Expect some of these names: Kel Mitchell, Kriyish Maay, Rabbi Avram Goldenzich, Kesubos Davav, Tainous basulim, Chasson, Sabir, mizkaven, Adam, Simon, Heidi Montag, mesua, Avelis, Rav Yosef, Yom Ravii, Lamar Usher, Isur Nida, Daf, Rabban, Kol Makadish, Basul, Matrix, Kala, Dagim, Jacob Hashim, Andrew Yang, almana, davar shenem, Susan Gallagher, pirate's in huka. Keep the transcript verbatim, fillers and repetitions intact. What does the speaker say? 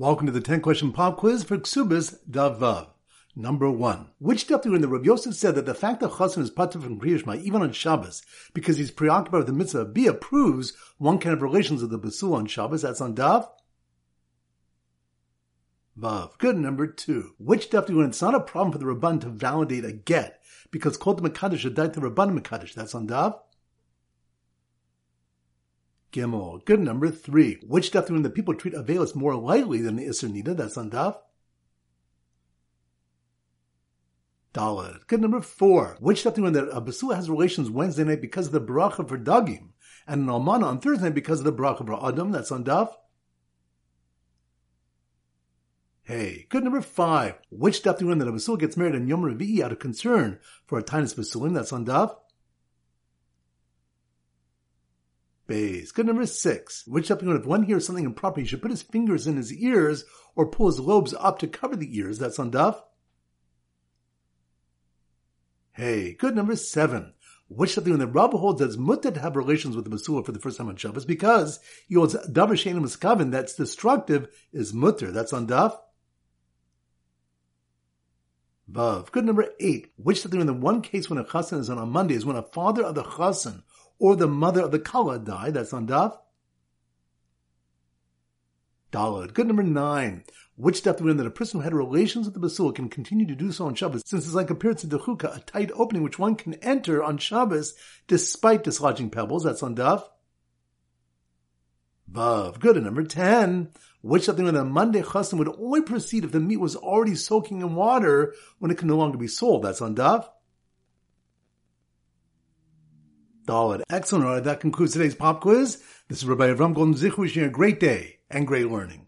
Welcome to the ten-question pop quiz for Kesubos Davav. Number one. Which daf do you in the Rav Yosef said that the fact that Chasson is patur from Kriyish Maay even on Shabbos because he's preoccupied with the mitzvah of Bia proves one can have relations with the Basul on Shabbos? That's on Daf Vav. Good. Number two. Which daf do you in? It's not a problem for the Rabban to validate a get because Kol Makadish should die to Rabban Makadish. That's on Daf Gimel. Good. Number three. Which daf do you in? The people treat Avelis more lightly than the Isur Nida. That's on Daf Dalet. Good. Number four. Which daf do you in? That a mesua has relations Wednesday night because of the bracha for Dagim, and an almana on Thursday night because of the bracha for Adam. That's on Daf Hey. Good. Number five. Which daf do you in? That a mesua gets married on Yom Ravii out of concern for a Tainous basulim. That's on Daf Base. Good. Number six. Which daf do you in? If one hears something improper, he should put his fingers in his ears or pull his lobes up to cover the ears. That's on Daf Hey. Good. Number seven. Which daf do you in? The Rabbi holds that it's mutter to have relations with the mesua for the first time on Shabbos because he holds davar shenem mizkaven that's destructive is mutter. That's on Daf Vav. Good. Number eight. Which daf do you in? The one case when a chassan is on a Monday is when a father of the chassan or the mother of the kala died. That's on Daf Dalad. Good. Number nine. Which daf do we learn that a person who had relations with the Basul can continue to do so on Shabbos, since it's like a pirate's in huka, a tight opening which one can enter on Shabbos despite dislodging pebbles? That's on Daf Vav. Good. And number ten. Which daf do we learn that a Monday chassan would only proceed if the meat was already soaking in water when it can no longer be sold? That's on Daf Dalad. Excellent. All right, that concludes today's pop quiz. This is Rabbi Avram Goldenzich wishing you a great day and great learning.